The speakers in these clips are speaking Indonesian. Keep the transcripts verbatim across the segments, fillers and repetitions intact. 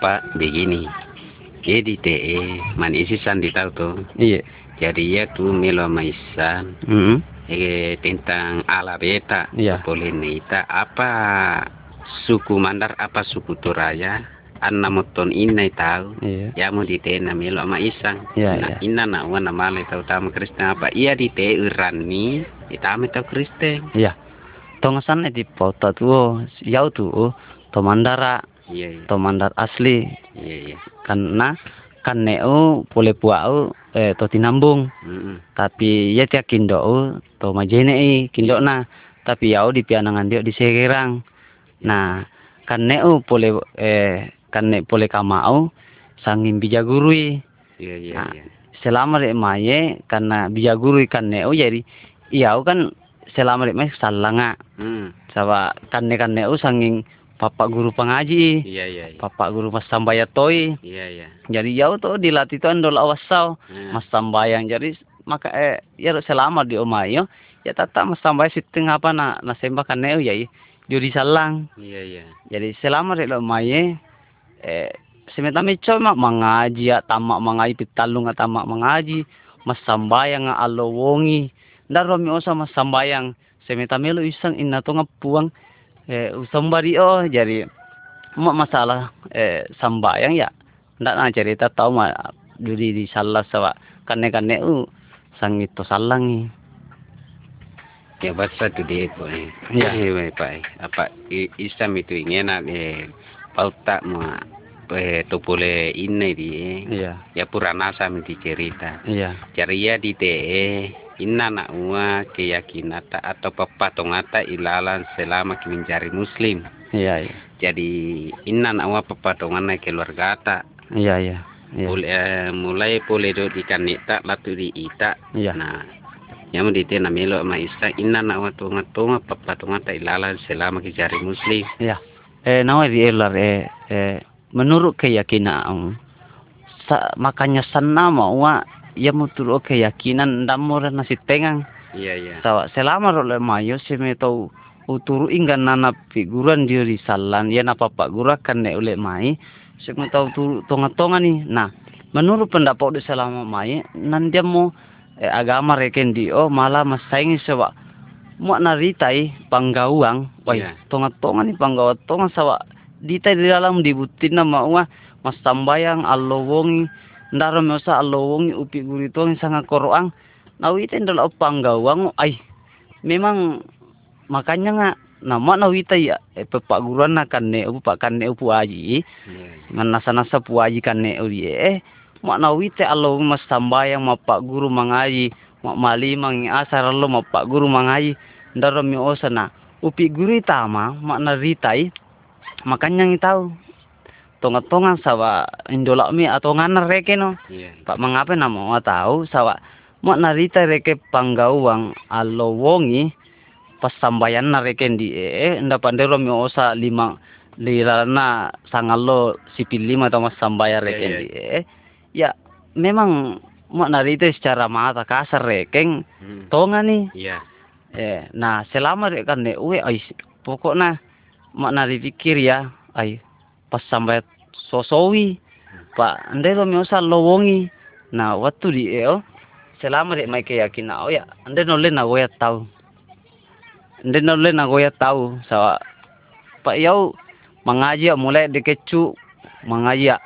Pak begini, jadi te man isisan ditau tuh. Iya. Jadi ya tuh melomaisan. Mm-hmm. Eh tentang ala beta. Iya. Polinita apa suku Mandar apa suku Turaya? Anna moton inai tahu. Iya. Ya mau ditena melomaisang. Iya. Nah, inna nawan namale tahu tamu Kristen apa? Iya dite urani. Kita tahu Kristen. Iya. Tongasan di pauta tuh jauh tuh to Mandara. Iya, iya. To Mandar asli. Iya, iya. Karena kan neo boleh puau eh to tinambung. Mm-hmm. Tapi ya tiak kindo to majenei kindona. Tapi yau di pianangan dia di Serang. Nah, kan neo boleh eh kan ne boleh kamau sangin bija gurui. Iya, iya, nah, iya. Selama rek maye karena bija gurui kan neo jadi yau kan selama rek maye salanga. Hmm. Saba kan ne kan neo sangin Bapak guru pengaji, iya, iya, iya. Bapak guru Mas Tambaya Toi, iya, iya. Jadi jauh tuh dilatih tuan dola wasau, iya. Mas Tambayang. Jadi maka eh ya selama di omayo, ya tata Mas Tambaya siting apa nak nasembakan neo ya, judi salang. Iya iya. Jadi selama di omaye, eh sementara cuma mengaji ya tamak mengaji pitalung atau tamak mengaji, Mas Tambayang alowongi, dan romi osa Mas Tambayang sementara lo iseng inna to ngapuang. Eh usambari oh jadi masalah eh sambayang ya ndak na cerita tau mah judi di salah sawa kane-kane u sang itu salangi ya bahasa tu dia po eh ya he pai apa Islam itu ingin eh pauta mah eh tu boleh ini dia ya ya purana sama di cerita ya ceria di te inna na'wa keyakinata atau pepatongata ilalan selama mencari muslim. Iya, iya. Jadi inna na'wa pepatongana keluarga ta. Iya, iya. Iya. Mulai, mulai boleh do dikanita latu diita. Iya. Nah, yang di tena melo ma isa inna na'wa tunga-tunga pepatongata ilalan selama mencari muslim. Iya. Eh nawa di elar eh, eh menurut keyakinan sa, makanya sanama wa ya mutur oke keyakinan ndak mora nasi tengang. Iya iya. Sawa selama role mayo semeto uturu inggan nana figuran dia di salan ya napa pak gura kan ne oleh mai semeto turu tonga-tonga nih. Nah, menurut pendapat di selama mai nan dia mo eh, agama reken di oh malah masaingi sawa mo naritai panggawang wai yeah. Tonga-tonga nih panggawa tonga sawa ditai di dalam dibutina mau Mas Tambayang alowongi ndaro mesa alowong upi guru itu sangat koroang nawite ndol panggawang ai memang makanya nga nama nawita ya eh, pepak guruan nakanne upu pakanne upu aji manasa-nasa puaji kanne uye eh mak nawite alowong Mas Tambayang mapak guru mangaji mak mali mangi asar lo mapak guru mangaji ndaro mesa na upi guru tama mak naritai makanya ngitau tonga-tonga sawa indolak mi atau nganer reke no. Yeah. Pak mengapa namo tahu sawa mau narita reke panggawang alowongi pas sambayan nareken di ee ndak pandero mi osa lima lirana sangalo sipil lima atau Mas Tambaya reken yeah, yeah. Di ee ya memang mau narita secara mata kasar rekeng hmm. Tonga nih. Iya. Yeah. Eh nah selama rek kan ne uwe ai pokokna mak nari pikir ya ai pas sampai sosowi pak ndero miosa lowongi nah waktu di el selama rek mai keyakinan oh ya ndeno le na goya tau ndeno le na goya tau sawa pak yau mengaji mulai dikecu mengaji yeah.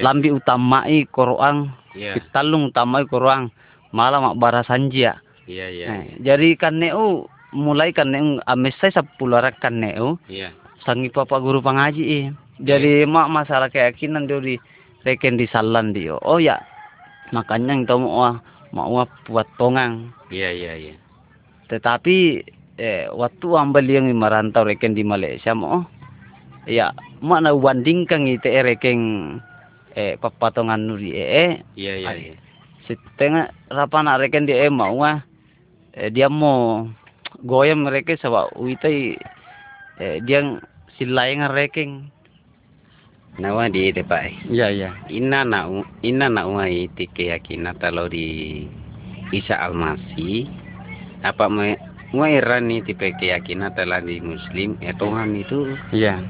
Lambi utamai Quran yeah. Pitalung utamai Quran malah mak barasanji ya yeah, yeah, nah, yeah. Jadi kan neu mulai kan neu amesai sepuluh kan neu yeah. Sangi bapak guru pengaji jadi mak masalah keyakinan dia di reken di salan dia oh ya makanya yang tahu mau mau buat tongang iya iya iya tetapi eh waktu ambil yang merantau reken di Malaysia mau ya makna bandingkan itu reken eh papatongan nuri eh iya iya iya setengah rapana reken dia mau eh dia mau goyang mereka sebab uitai eh dia silai ngerekeng nawa di itu Pak. Iya iya. Inna na inna na uai tike yakinat kalau di Isa Almasi apa mau irani tipe keyakinan telah di muslim ya Tuhan itu. Iya.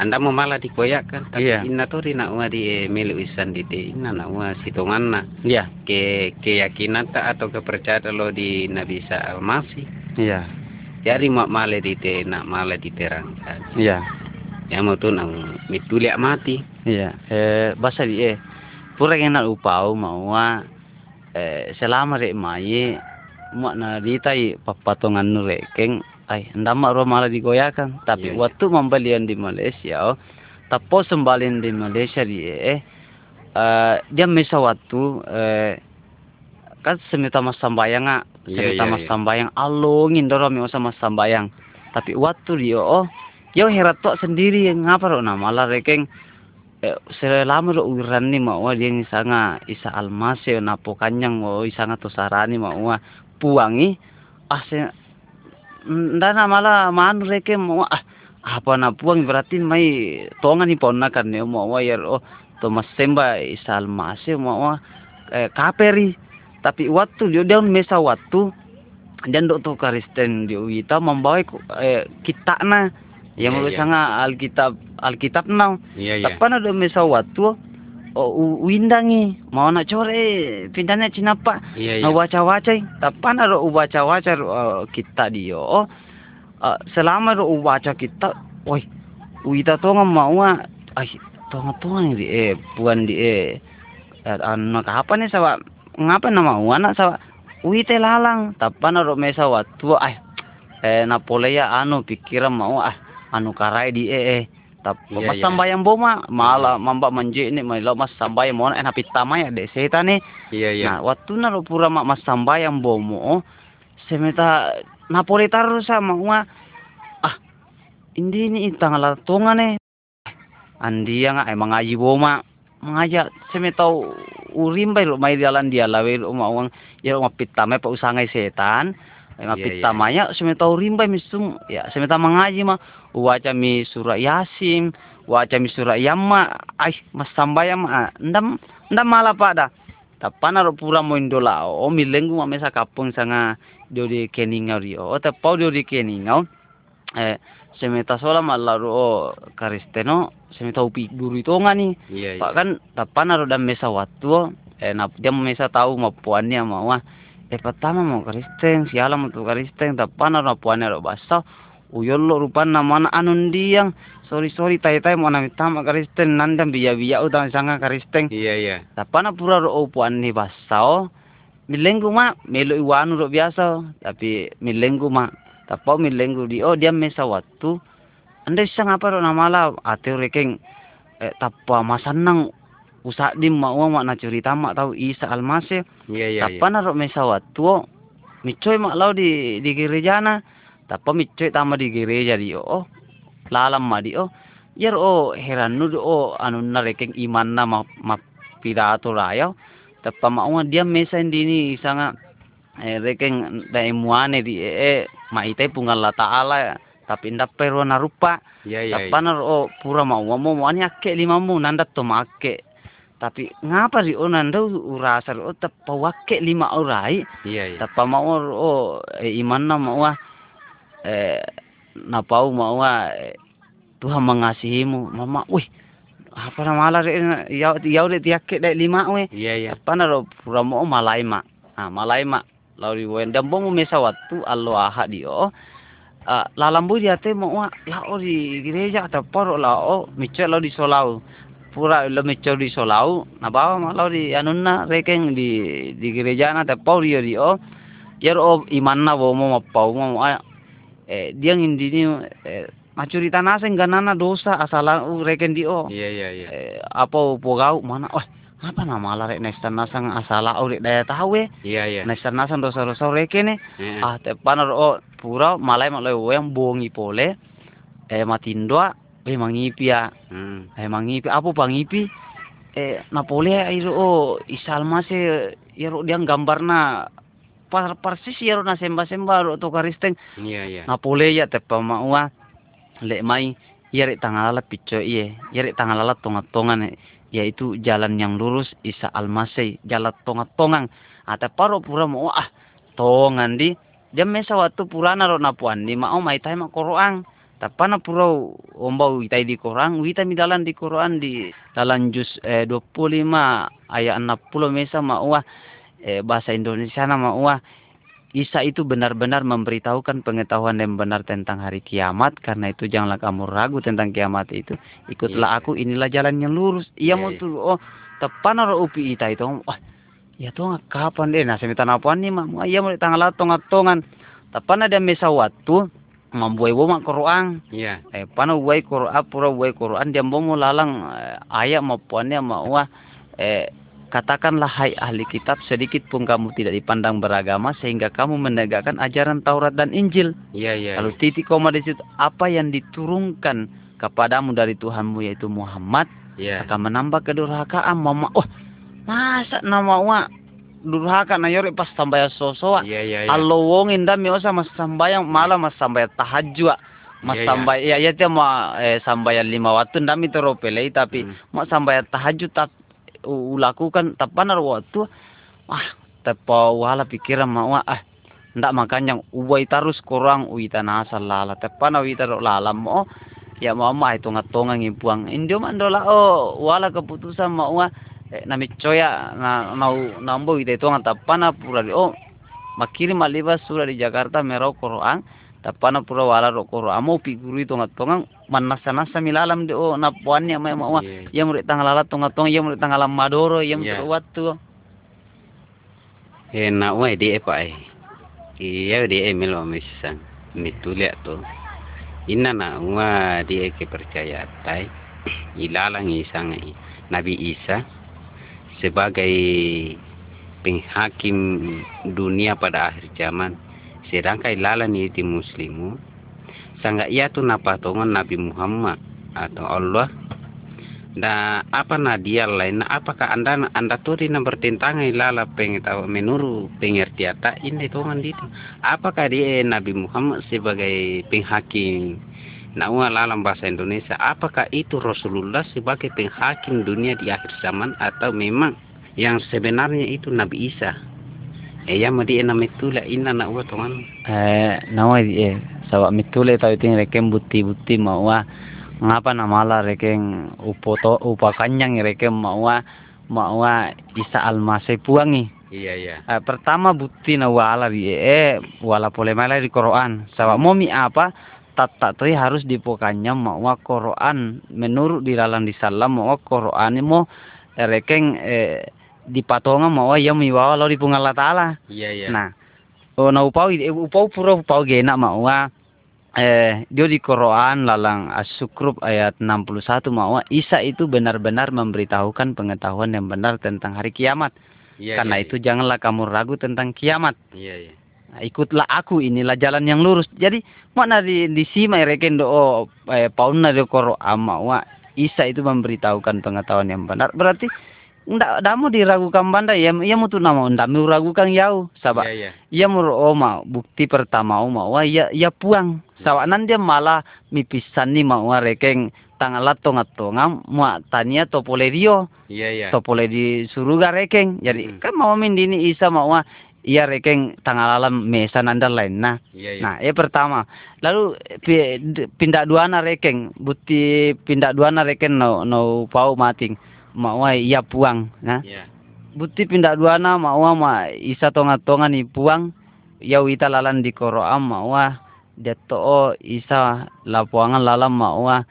Anda mau malah dikoyakkan, tapi yeah. Inna tuh rina ua di milik wisan di inna na ua situngana. Iya. Yeah. Ke keyakinan tak atau kepercayaan lo di Nabi Isa Al-Masih. Iya. Yeah. Jadi mau malah di te nak malah diterangkan. Iya. Yeah. Ya mau tuh nang mituliak mati. Iya. Yeah. Eh bahasa dia pura enak upau mau ua eh selama rek mai mau naritai papatongan nurekeng. Ay, ndama ro malah digoyakan. Tapi yeah, waktu yeah. Membelian di Malaysia, oh, tapo sembalin di Malaysia dia, eh, uh, dia misa waktu, eh, kan semita mas sambayang ah, semita yeah, yeah, mas yeah. Sambayang, alungin dorong misa mas sambayang. Tapi waktu dia, oh, yo herat tok sendiri, ngapa ro nama lah rekeng, eh, selama ro uran ni mau dia ni sanga Isa Al-Masih, napo kanyang, oh, isanga tosarani mau puangi, ah, se ndana malah man reke mau ah apa na puang berarti mai tongan iponakan ne mau wayar oh Thomas Semba Isa Al-Masih mau eh, kaperi tapi waktu dia daun mesa waktu dan dokter Kristen dia kita membawa eh, kita na yang yeah, yeah. Sangat Alkitab Alkitab nang yeah, yeah. Tapi ada mesa waktu oh windangi mau nak core pindahnya Cina pak yeah, yeah. Nak baca-baca tapi ada baca-baca uh, kita dia oh uh, selama ada baca kita woi kita tuang mau ay tuang-tuang di eh bukan di eh anak apa nih sahabat ngapa nama anak sahabat kita lalang tapi ada mesa waktu ay eh Napoleon anu pikiran mau ah anu karai di eh tapi yeah, mas yeah. Sambayang boma malah mamba manje ini malah mas sambayang mohon enak pitama ya deh setan nih yeah, yeah. Nah waktu naro pura mak mas sambayang bomo semeta Napoli taruh sama gua ah ini ini tanggal tongan nih andi yang emang ngaji boma mengajak semeta urim bae lo mai jalan dia lawe lo mau uang ya mak pitama pak usangai setan emak yeah, pitamanya yeah. Semeta urim bae misum ya semeta mengaji mah wacami surah Yasin, wacami surah Yama, ay mas sambayang ma, ndam ndam malah pada. Tapi naro pura mau indolao, oh milengku ma mesa kapung sanga jodi keningau rio, oh tepau jodi keningau, eh semeta solam alaro oh karisteno, semeta upi guru itu nggak nih, yeah, yeah. Pak kan tapi naro dam mesa waktu, eh nap dia mesa tahu mau puannya mau ah, eh pertama mau karisten, sialam untuk karisten, tapi naro puannya ro basau. Uyol lo rupan namana anun diang sorry sorry tai tai mau nami tama karisten nandam biya biya utang sanga karisten iya iya tapana pura ro opuan ni basao milenggu ma melo iwanu ro biasa tapi milenggu ma tapau milenggu di oh dia mesa waktu anda bisa ngapa ro namala ate rekeng eh, tapa masanang usak dim mau makna cerita mak tau Isa Al-Masih iya iya tapana ro mesa waktu micoy mak lau di di gerejana tapi micuit sama di gereja dia, oh, lalam mah dia, oh, ya oh heran nu, oh, anu narekeng iman nama ma pidato raya, tapi mau dia mesain dini sangat eh, rekeng dari muane di, eh, ma itai pungal la taala, tapi indah perona rupa, yeah, yeah, tapi yeah. Nar oh pura mau mau muanya ke lima mu nanda to make, tapi ngapa sih oh nanda urasar oh tapi wake lima orai, yeah, yeah. Tapi mau oh eh, iman nama wah eh napau mau eh, Tuhan mengasihimu mama wih apa namanya ya ya udah tiake dek lima weh iya iya apa naro pura mau malai mak ah malai mak lalu diwen dambong mesa waktu Allah ahad dio ah lalambu dia teh mau ya di gereja atau poro lao mice lo di solau pura lo mice di solau napau mau di anunna rekeng di di gereja na tapau dio dio ya ro imanna wo mau mapau mau Eh, dia ngindini eh, macurita naseng ganana dosa asala ureken dio. Iya yeah, iya yeah, iya. Yeah. Eh, apa pogau mana? Wah, oh, apa nama larek nestan nasang asala urek daya tahu we. Iya yeah, iya. Yeah. Nestan nasang dosa-dosa rekene. Yeah. Ah tepanar oh pura malai malai yang bongi pole. Eh matindoa eh mangipi ya. Hmm. Eh mangipi apa pangipi? Eh napole iru oh Isa Al-Masih iru dia gambarna par persis ya ro na semba-semba ro to karisteng iya iya Napole ya tepa maua lek mai ya rek tangala pico iye ya rek tangala tonga-tongan yaitu jalan yang lurus Isa Al-Masih jalan tonga-tongang ate paro pura mau ah tongan di jam mesa waktu purana ro napuan di mau mai tai mak Qur'an Tapana purau ombau itai di korang, wita mi dalan di Quran di dalan juz eh, dua puluh lima ayat enam puluh mesa ma'uah eh, bahasa Indonesia nama ma'uah. Isa itu benar-benar memberitahukan pengetahuan yang benar tentang hari kiamat. Karena itu janganlah kamu ragu tentang kiamat itu. Ikutlah yeah. aku, inilah jalan yang lurus. Ia yeah. mau tuh, oh, tepanar upi ita itu. Wah, ya tuh kapan deh? Nah, semitan apaan nih, mamu? Ia mau tanggal tongat-tongan. Tepan ada mesawat tuh, mambuai bomak koruang. Iya. Yeah. Eh, panu buai koruang, pura buai koruang. Dia mau lalang ayat mapuannya mau wah. Eh, Katakanlah hai ahli kitab, sedikit pun kamu tidak dipandang beragama sehingga kamu menegakkan ajaran Taurat dan Injil. Iya, iya. Lalu titik koma di situ, apa yang diturunkan kepadamu dari Tuhanmu yaitu Muhammad, yeah. akan menambah kedurhakaan mama. Oh, masa nama wa durhaka na yore pas sambaya sosoa. Iya, iya, iya. Allo wong inda mi osa mas sambaya malam mas sambaya tahajjud. Mas yeah, sambaya yeah. ya ya teh ma eh, sambaya lima waktu ndami teropelei tapi hmm. mau sambaya tahajjud tapi ulakukan tapanar waktu ah tepa wala pikiran mau ah ndak makanya ubai tarus kurang uitana asal lala tepana uitaro lala mo ya mau mai tonga-tonga ngibuang indio mandola oh wala keputusan mau eh, nami coya na mau nambo ite tonga tapana pura oh makiri maliba sura di Jakarta merau Quran tapana pura wala ro Quran mau piguru tonga-tonga manasa-nasa milalam deo na puannya memang wah yang murid tangalala tonga-tong yang murid tangalam madoro yang teruat tu eh nak wah dia apa eh iya dia melo misang mitulia tu inna nak wah dia kepercayaan tai ilalang isang Nabi Isa sebagai penghakim dunia pada akhir zaman sedangkan ilalang itu muslimu sangga ia tu napatongan Nabi Muhammad atau Allah. Dan apa nadia lain? Apakah anda anda tu di nomor tentangan lala pengetahuan menurut pengertian tak ini tuan itu? Apakah dia Nabi Muhammad sebagai penghakim? Nawa lalam bahasa Indonesia. Apakah itu Rasulullah sebagai penghakim dunia di akhir zaman atau memang yang sebenarnya itu Nabi Isa? Eh, yang mesti nama itu lah ina nawa tuan. Eh, nawa dia. Sawa mitule tau ting rekeng buti-buti maua ngapa namala rekeng upoto upakanyang rekeng maua maua Isa Al-Masih puangi. Iya iya. Uh, pertama buti nawala di eh wala pole mala di Quran. Sawa momi apa tata tui harus dipokanya maua Quran menurut dilalang disalam maua Quran mo rekeng eh, dipatonga maua yang miwawa lo dipungal Allah Taala. Iya iya. Nah, oh na upau upau pura upau genak maua eh dia di Quran lalang As-Syukrub ayat enam puluh satu mau Isa itu benar-benar memberitahukan pengetahuan yang benar tentang hari kiamat. Yeah, Karena yeah, itu yeah. janganlah kamu ragu tentang kiamat. Yeah, yeah. Nah, ikutlah aku, inilah jalan yang lurus. Jadi makna di di sima reken do oh, eh, pauna di Quran mau Isa itu memberitahukan pengetahuan yang benar. Berarti ndak damu diragukan banda ya ya mutu nama ndamu ragukan yau sabak ya, ya. Ya muru oma bukti pertama oma wa ya ya puang sawanan dia malah mipisan ni mau rekeng tangala tonga-tonga mua tania topole dio ya, ya. Topole di suruga rekeng jadi hmm. kan mau mindini Isa mau ia rekeng tangalalam mesa nandar lain nah ya, ya. Nah ya pertama lalu pindah duana rekeng bukti pindah duana rekeng no no pau mating mawa ia puang nah yeah. Buti pindah duana mawa ma Isa tonga-tonga ni puang ya wita lalan di Quran mawa dia to'o Isa lapuangan lalam mawa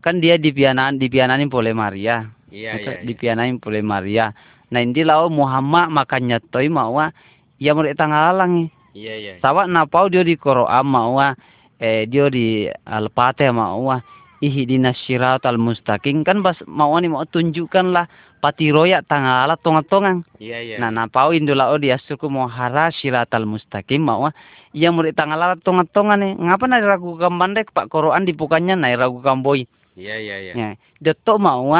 kan dia dipianan dipiananin oleh Maria yeah, yeah, dipiananin yeah. oleh Maria nah ini lao Muhammad makanya toy mawa ia murid tanggalang yeah, yeah. Sawa napau dia di Quran mawa eh dia di Al-Fatih mawa ihdinas siratal mustaqim kan bas mau ni mau tunjukkanlah pati royak tangala tonga-tongang. Iya iya. Nah napau indula o dia suku mau hara siratal mustaqim mau ia murid tangala tonga-tongan ni. Ngapa na ragukan bandek Pak Quran dipukannya na ragukan boy. Iya iya iya. Ya, detok mau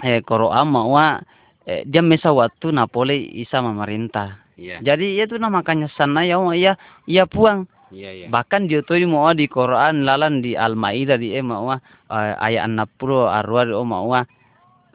eh Quran mau eh, dia mesa waktu napole Isa memerintah. Iya. Jadi itu nah makanya sana ya ia ia puang. Ya, ya. Bahkan dia tu mau di Quran lalan di Al-Maidah di eh, mau ayat enam puluh arwah oh mau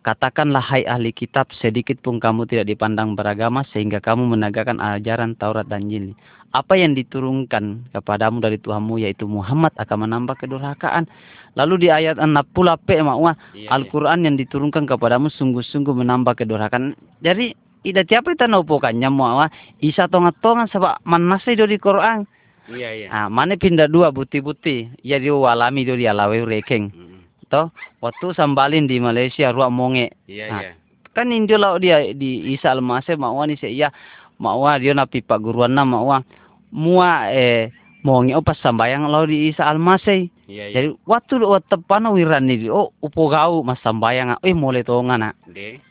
Katakanlah, hai ahli kitab, sedikit pun kamu tidak dipandang beragama sehingga kamu menegakkan ajaran Taurat dan Injil. Apa yang diturunkan kepadamu dari Tuhanmu yaitu Muhammad akan menambah kedurhakaan. Lalu di ayat enam puluh P makwah, iya, Al-Qur'an iya. yang diturunkan kepadamu sungguh-sungguh menambah kedurhakaan. Jadi ida tiap kita nopokannya makwah isa tongat-tongan sebab manasai dari Qur'an. Iya iya. Ah, mane pindah dua buti-buti. Ya dio walami dio dialawe rekeng. Mm. Toh waktu sambalin di Malaysia ruak monge, iya, nah, iya. Kan indio lau dia di Isa Almasih makwa ni saya makwa dia napi pak guruan nama makwa mua eh monge opas sambayang lau di Isa Almasih, iya, iya. Jadi waktu waktu tepana wiran ni oh upo gau mas sambayang eh mulai tongan nak, eh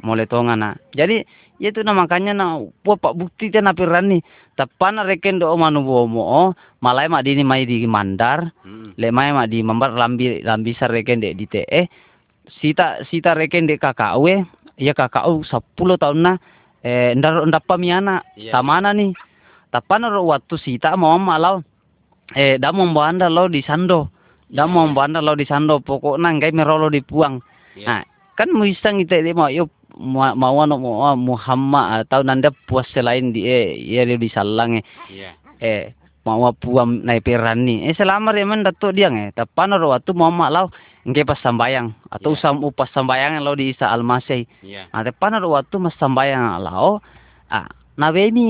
mulai tongan nak. Jadi itu nama makanya nak upo pak bukti dia napi rani tepana reken do manuwo mo malai mak dini mai di Mandar. Hmm. Lemai mak di Mandar lambi lambi sareken dek di T E sita sita reken dek K K W ya K K W sepuluh tahun na eh ndar ndapa miana yeah. Tamana nih tapan ro waktu sita mau malau eh da mau bandar lo di sando da mau bandar lo di sando pokokna ngai merolo dipuang yeah. Nah kan muisang kita dia mau yo mau no Muhammad atau nanda puas selain di eh ya di salang yeah. eh mau puam naik perani, eh selama remen datuk dia nge, tapan orang waktu mau malau nggak pas sambayang atau yeah. Sam upas sambayang lo di Isa Almasih, yeah. Nah tapan orang waktu mas sambayang lao, ah nabi ini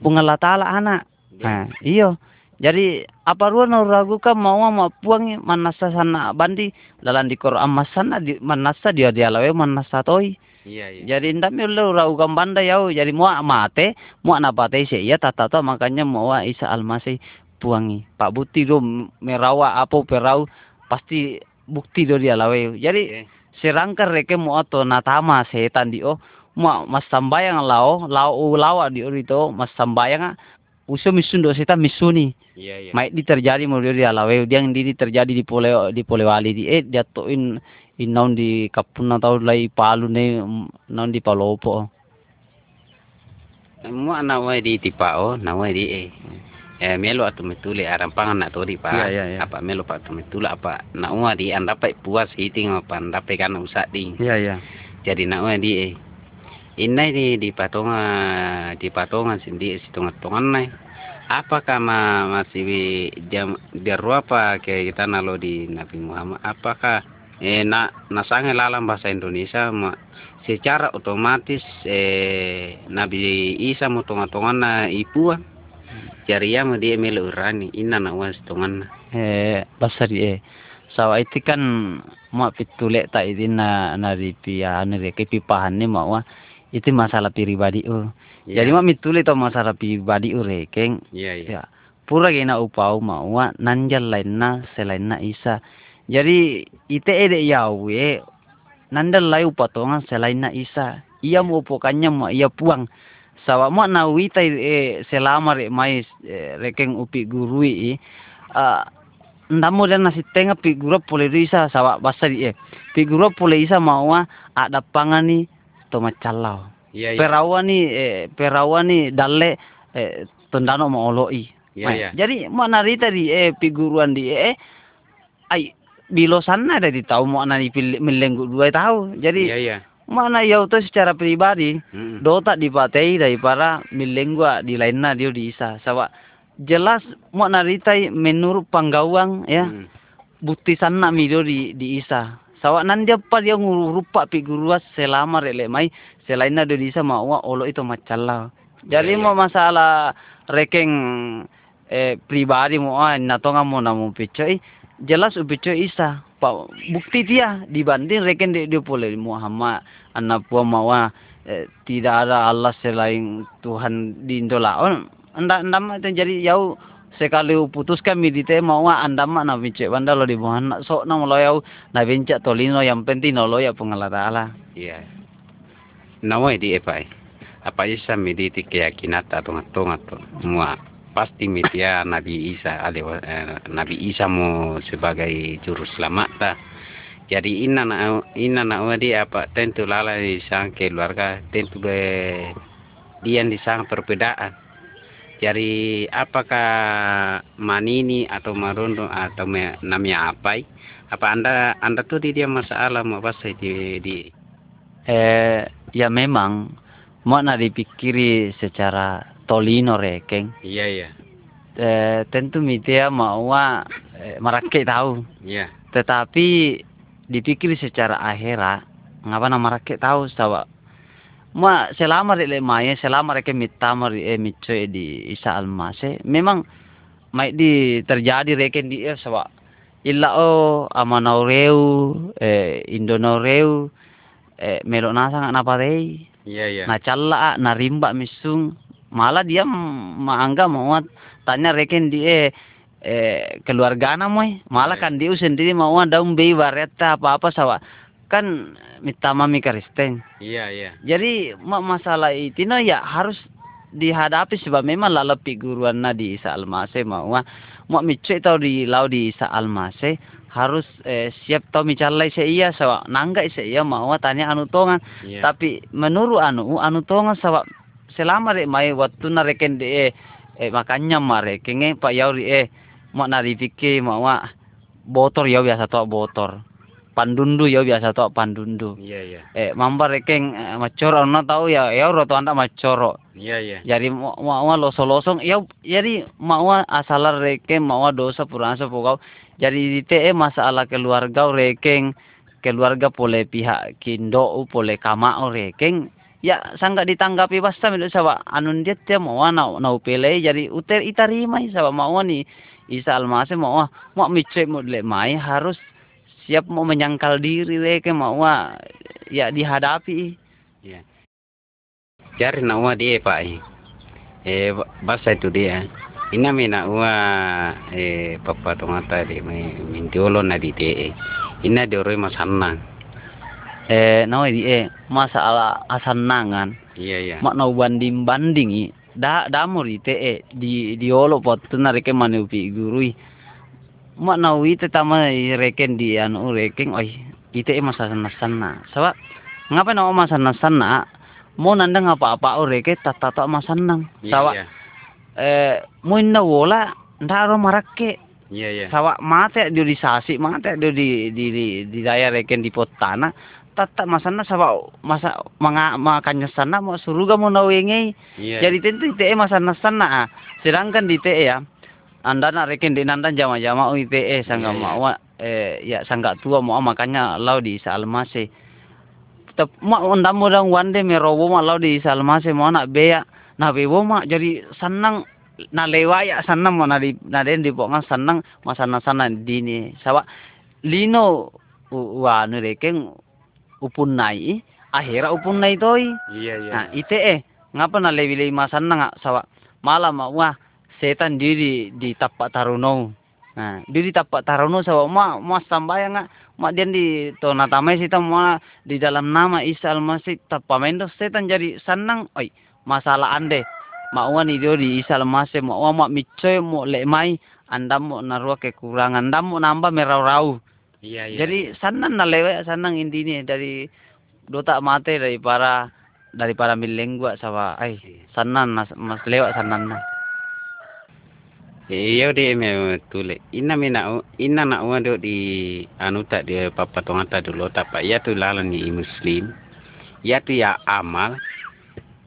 pengelatala anak, yeah. Nah, iyo, jadi apa ruan orang ragukan mau mau puang manasa sana bandi dalam di Quran masana di manasa dia dia lawe manasa toy. Iya, iya. Jadi ndam lu raugam banda yau jadi mau mate mau napate sih ya tata to makanya mau Isa Almasih puangi Pak Buti do merawa apo perau pasti bukti do dia lawe jadi yeah. Serangkar reke mau to natama setan dio mau mas sambayang lao lao lawa dio itu mas sambayang usum misun do setan misuni iya yeah, iya yeah. Mai di terjadi mau dia lawe dia yang di terjadi di pole di Polewali di eh jatuhin Inaun di kapuna tau lai palu ne naun di palopo. Mua nawai di tipao, nawai di eh. Eh melo atau metule arampangan nak tori pa. Ya, ya, ya. Apa melo pak atau metule apa nawai di andapai puas hiting apa andapai kan usak ding. Ya ya. Jadi nawai di eh. Inai di di patonga di patongan sendiri situngan-tungan nai. Apakah ma masih jam deruapa ke kita nalo di Nabi Muhammad? Apakah Eh, na nasange lalam bahasa Indonesia ma, secara otomatis eh, Nabi Isa mau tongan-tongan na ipuan jariah mau dia melurani inna nawas tongan eh bahasa dia sawa itu kan mau pitulek tak itu na nari pia nari kepipahan ni mau itu masalah pribadi oh yeah. Jadi mau pitulek to masalah pribadi oh rekeng yeah, yeah. Ya pura gena upau mau nanjal lainna selain na Isa. Jadi ite ede yawe nanda layu patongan selain na Isa. Ia mau pokannya mau ia puang. Sawa mau nawita eh selama rek mai eh, rekeng upi gurui. Eh uh, ndamo dan nasi tengah pi guru pole Isa sawa basa di eh. Pi guru pole Isa mau ada pangani to macalau. Yeah, yeah. Perawani eh perawani dalle eh tondano mau oloi. Yeah, yeah. Jadi mau narita di eh piguruan di eh ai bilo sana dari tahu mau nani melenggu dua tahu jadi iya, iya. Mana ya itu secara pribadi mm-hmm. Dota dipatai dari para melenggu di lainnya dia di Isa sawa jelas mau naritai menurut panggawang ya mm. Bukti sana mido di di Isa sawa nanti apa dia ngurupa piguruas selama relemai selainnya dia di Isa mau olo itu macalah jadi iya, iya. Mau masalah rekeng eh, pribadi mau natonga mau namu pecoi jelas ubico Isa pak bukti dia dibanding reken dia dia boleh Muhammad anak buah mawa eh, tidak ada Allah selain Tuhan di Indolaon anda anda itu jadi yau sekali putuskan midite mawa anda mana bincang anda lo di Muhammad sok nama lo yau na bincang tolino yang penting lo ya pengelara Allah iya nama di apa apa Isa midite keyakinan atau ngatung atau semua pasti media Nabi Isa ada eh, Nabi Isa mau sebagai juru selamat ta. Jadi inna na inna na dia apa tentu lala di sang keluarga tentu be dia di sang perbedaan. Jadi apakah manini atau marondo atau namanya apa Apa anda anda tuh di dia masalah mau bahasa di di eh ya memang mau na dipikiri secara tolino rekeng. Iya iya. Eh, tentu media mau eh, marakai tahu. Iya. Tetapi dipikir secara akhirat ngapa na marakai tahu sawa. Ma selama rek maya selama rek mitamar e micoe di Isa Almase memang mai di terjadi reken di sawa. Illa o amanaureu eh indonoreu eh melona sangat naparei. Iya iya. Nah calla na rimba misung malah dia maangga mau tanya reken di eh keluargana moy malah kan dia sendiri mau daun bei bareta apa-apa sawa. Kan mitama mi Kristen. Iya, iya. Jadi masalah itu ya harus dihadapi sebab memang lalapi guruanna di Isa Almase mau mau micek tau di lau di Isa Almase harus eh, siap tau micalai seia sawa nangga seia mau tanya anu tongan yeah. Tapi menurut anu anu tongan sawa selama rek mai waktu na reken de eh, makanya mare kenge Pak Yauri eh mau narifike mau botor ya biasa tau botor. Pandundu ya biasa toh pandundu. Iya iya. Eh mambar rekeng macor ono tahu ya ya roto anda macoro. Iya iya. Jadi mau mau losolosong ya jadi mau asal rekeng mau dosa puransa pokok. Jadi dite masalah keluarga rekeng keluarga pole pihak kindo pole kamao rekeng ya sanggak ditanggapi basta milu sawa anun dia dia mau nau nau pele jadi uter itarima sawa mau ni Isa Almase mau mau micek mau lemai harus siap mau menyangkal diri reke mau ya dihadapi ya cari nawa dia pak eh bahasa itu dia ina mina wa eh papa tongata di mintiolo na di te ina dioroi masanang eh nawa dia masalah asanangan iya iya makna banding bandingi da damur di te di diolo potuna reke manupi gurui mak nawi tetama reken di anu reken oi ite masa nasana sebab ngapa na masa nasana mau nandang apa-apa reke tatato masa nang sawa eh mun na wala ndaro marake iya iya sawa mate di disasi mate di di di daya reken di potana tata masa na sawa masa makanya sana mau suruga mau nawenge jadi tentu ite masa nasana sedangkan di te ya anda nak reken di nandan jama-jama U I P E sangga mau eh ya sangga tua mau makanya lau di Isa Almase. Tep mak undang-undang wande merobo mak lau di Isa Almase mau nak beya na bebo mak jadi senang na lewaya senang mau na di na den di pokan senang masana-sana dini sawa lino wa nu reken upun nai akhira upun nai toi. Iya iya. Nah I T E ngapa na lewi-lewi masana ngak sawa malam mak wah setan diri di tapak taruno. Nah, diri tapak taruno sawa ma mas tambaya nga mak dia di tona tamai sita ma di dalam nama Isa Almase tapamendo setan jadi senang oi masalah ande mauan idio di Isa Almase mau mak micoy mau lemai anda mau narua kekurangan anda mau nambah merau-rau. Iya iya. Jadi senang na lewe senang indine dari dotak mate dari para dari para milengua sawa ai senang mas lewat senang. Iya dia mau tulis. Ina mina, ina nak wado di anu tak dia papa tongata dulu tapak. Ia tu lalan di Muslim. Ia tu ya amal.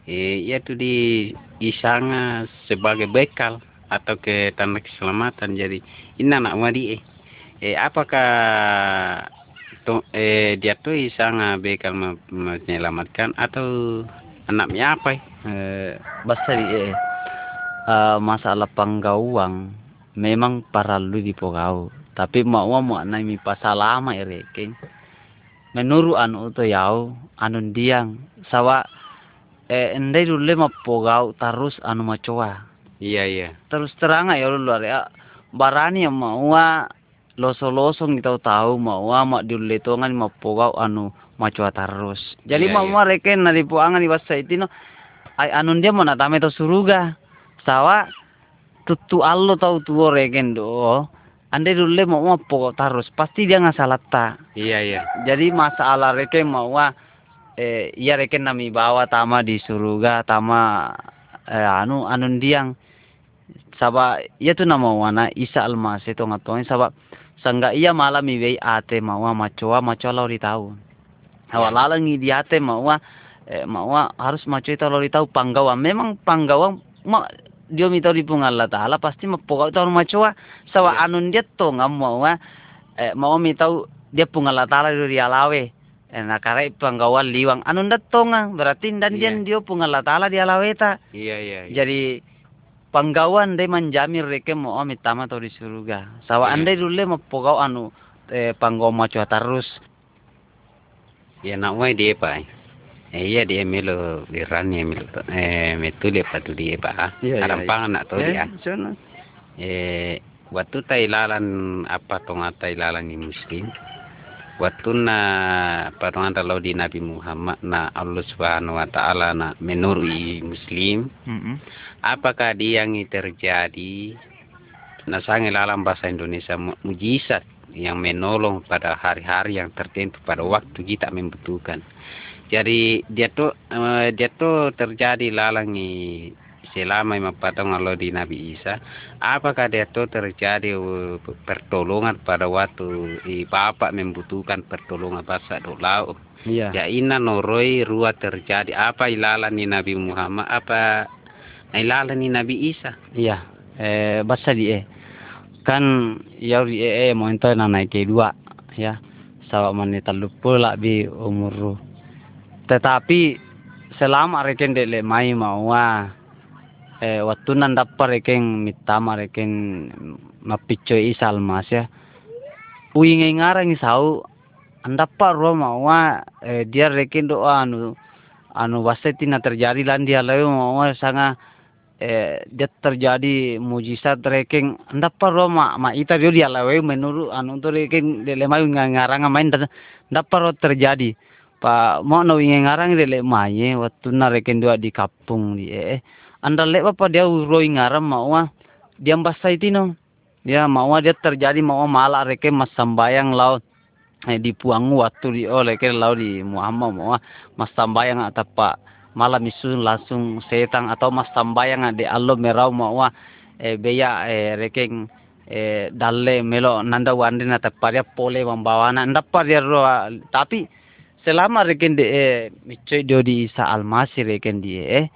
Ia tu di isanga sebagai bekal atau ke tanda keselamatan. Jadi ina nak wadi eh apakah eh dia tu isanga bekal menyelamatkan atau anaknya apa? Eh bahasa dia. Uh, masalah panggawang memang paralu di pokau tapi mau mau naimi pasalama ireken menurut anu to yau anu diang sawa eh endai dulu ma pokau terus anu macoa iya iya terus terang ya lu area barani yang mau losolosong kita tahu mau mak dulu letongan ma pokau anu macoa terus jadi iya, mau reken nari puangan di bahasa itu no ai anu dia mau natame to suruga sawa tutu allo tau tuo reken do ande dulu mau mau pokok terus pasti dia nggak salah ta iya iya jadi masalah reken mau eh iya reken nami bawa tama di suruga tama eh, anu anun diang sawa iya tuh nama wana Isa Almase itu ngatoin sawa Sangga iya malam iwei ate maua macoa macoa lauri tahu. Awalalangi di ate maua maua harus macoa itu lauri tahu panggawa. Memang panggawa ma dia minta dipung Allah Taala pasti mapokok tahu macoa. Sawa anun dia to ngam maua maua minta dia pung Allah Taala dari alawe. Nah karena panggawa liwang anun datonga berarti dan dia dia pung Allah Taala di alawe ta. Iya iya. Jadi panggawan deh manjamir reke mau amit tamat di surga. Sawa andai dulu mau pokok anu eh, panggau macoa terus. Ya nak mau dia pak. Eh, iya dia melu diran ya melu eh metu dia patu dia pak. Ya, Arampang nak ya, tahu ya, dia. Sana. Eh waktu tailalan apa tonga tailalan ni muslim. Waktu na patungan kalau di Nabi Muhammad na Allah Subhanahu Wa Taala na menurui Muslim, mm-hmm. apakah dia yang terjadi? Na sangat dalam bahasa Indonesia mujizat yang menolong pada hari-hari yang tertentu pada waktu kita membutuhkan. Jadi dia tu uh, dia tu terjadi lalangi selama yang patungan kalau di Nabi Isa. Apakah dia itu terjadi pertolongan pada waktu eh, bapak membutuhkan pertolongan bahasa dolau? Iya. Ya ina noroi rua terjadi apa ilalan ni Nabi Muhammad apa ilalan ni Nabi Isa? Iya. Eh bahasa dia kan yauri eh mau entah naik kedua ya. Sawak manita lupa lah bi umur. Tetapi selama reken dele mai maua. Eh, waktu nanda pareken mitama reken mapicoi isal mas ya. Ui ngarang isau anda parro mawa eh, dia reken doa anu anu wasetina terjadi lan dia lalu mawa sanga eh, dia terjadi mujizat reken anda parro mak mak ita dia lalu menurut anu tu reken dia lemai ngarang main anda parro terjadi. Pak mau no ngarang dia lemai waktu na reken doa di kampung dia. Eh. Anda lihat apa dia uroi ngaram maua dia bahasa itu no dia maua dia terjadi maua malah reke mas sambayang laut eh, di puangu waktu di oleh ke laut di Muhammad maua mas sambayang atau pak malam isun langsung setang atau mas sambayang ada Allah merau maua eh, beya eh, reke eh, dalle melo nanda wandin atau pak dia pole membawana nanda pak dia roa tapi selama reke de eh, mencoi dia di Isa Almasih reke dia eh,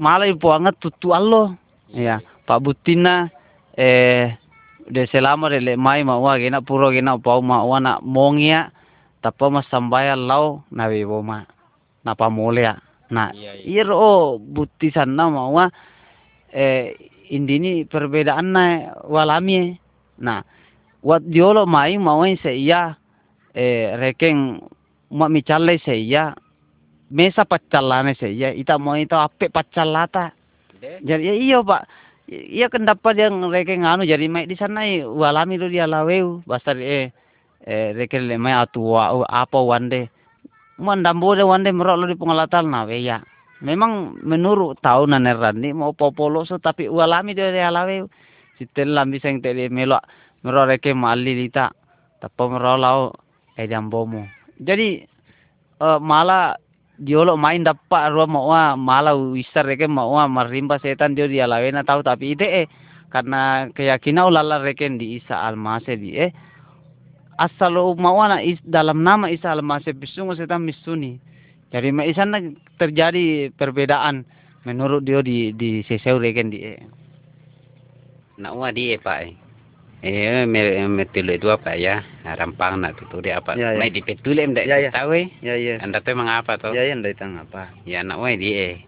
malah puangat tutu Allah ya pak butina eh de selama de lemai mawa gena puro gena pau mawa nak mongia tapi mas sambaya lau nabi boma napa molea nah iro butisan na mawa eh indini perbedaan na walami nah wat diolo mai mawa seia eh rekeng mak micale seia mesa pacalane saya ita mau itu ape pacalata jadi ya iya pak iya kendapat yang reke nganu jadi mai di sana walami lu dia laweu basar eh reke le mai atua apa wande mandambo de wande merok lu di pengalatan nawe ya memang menurut tahunan erani mau popolo so tapi walami dia dia laweu siten lam biseng tele melok merok reke mali lita tapi merok lau eh jambomu jadi malah diolok main dapat ruang mawa malah wisar reken mawa merimpa setan dia dia lawena tahu tapi ite eh karena keyakinan ulala reken di Isa Almasih di eh asal mawa na is dalam nama Isa Almasih bisungu setan misuni jadi maisan terjadi perbedaan menurut dia di di seseu reken di eh nak wa di eh pak eh metule dua pak ya rampang nak tutur dia apa ya, ya. Mai di petule ndak ya, ya. Tahu eh ya ya anda tu mengapa tu ya ya ndak tang apa ya nak wei dia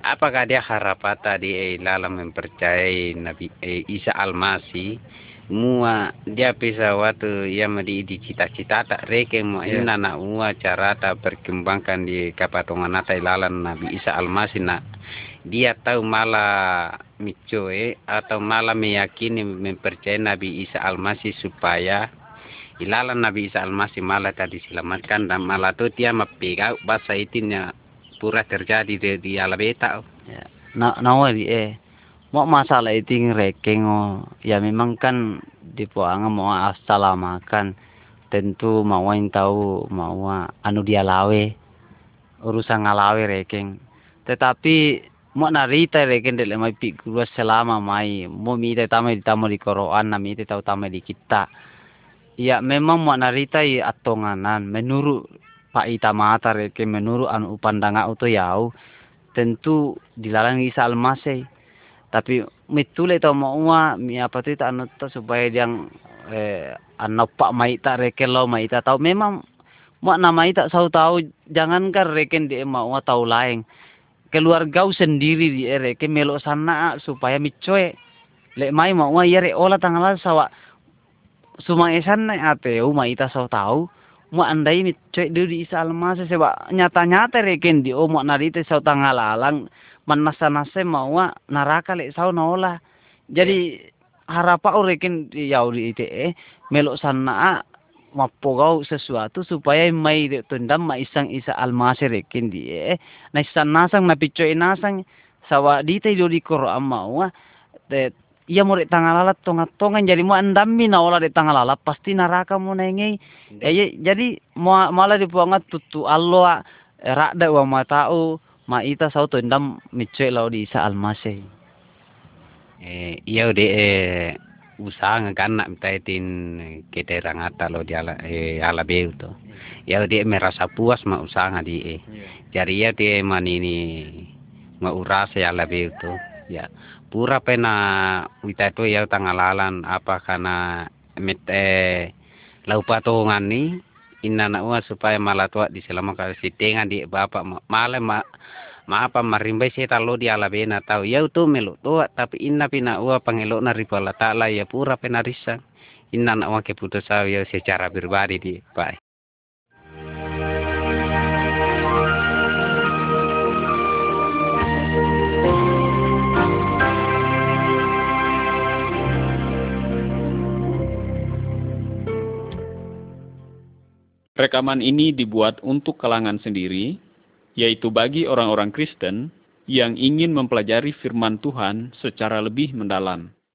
apakah dia harapata dia lalam mempercayai Nabi eh, Isa Almasih mua dia bisa waktu ia madi di cita-cita tak reke mau ya. Ina nak mua cara tak perkembangkan di kapatongan atai lalan Nabi Isa Almasih nak dia tahu malah micoe atau malah meyakini mempercayai Nabi Isa Almasih supaya ilalan Nabi Isa Almasih malah tadi diselamatkan dan malah tu dia mepegang bahasa itinya pura terjadi di, di alabeta. Ya. Nah, nah eh mau masalah itu rekeng oh ya memang kan di poanga mau asalakan tentu mau yang tahu mau anu dia lawe urusan ngalawe rekeng tetapi mau narita reken dek lemai pik gua selama mai mau mi te tamai di tamu di Quran na mi te tau tamai di kita Ya memang mak naritai atonganan menurut Pak Itamata reke menurut anu pandanga uto yau tentu dilarang isa almasai. Tapi mitule to maua mi apa tu anu to supaya yang eh anu pak maita reke lo maita tau memang mak nama ita sau tau jangankan reken di maua tau laeng. Keluargau sendiri di reke melok sana supaya micoe lek mai maua ya rek ola tanggal sawa sumaesan ne ateu maita sau tau. Mu andai mi cek diri isa almase sebab nyata-nyata reken di omok narite sau tangalalang manasa-nase mau naraka lek sau naola. Jadi harapa ureken yau di ite melok sanaa mapogau sesuatu supaya mai tundam ma isang isa almase reken di e nasan nasang napicoi nasang sawa dite do di Qur'an mau ia murid tangalalat tongat-tongan jadi mu andami naola di tangalalat pasti naraka mu nengei e, jadi ma, malah dipuangat tutu Allah rakda wa matau maita sau tu endam micek lau di isa almasih eh ia udah eh usaha ngekanak mitaitin kederangata lau di ala eh ala beu tu ia udah merasa puas ma usaha ngadi eh jadi ia dia manini ma urasa ya ala beu tu ya pura pena wita itu ya tangalalan apa karena met eh laupatongan ni inna nawa supaya malatua di selama kali sitengan di bapak male ma apa marimbai seta lo di alabena tahu ya tu melu tua tapi inna pina wa pangelona ribala taala ya pura pena risa inna nawa keputusan ya secara berbadi di pak. Rekaman ini dibuat untuk kalangan sendiri, yaitu bagi orang-orang Kristen yang ingin mempelajari firman Tuhan secara lebih mendalam.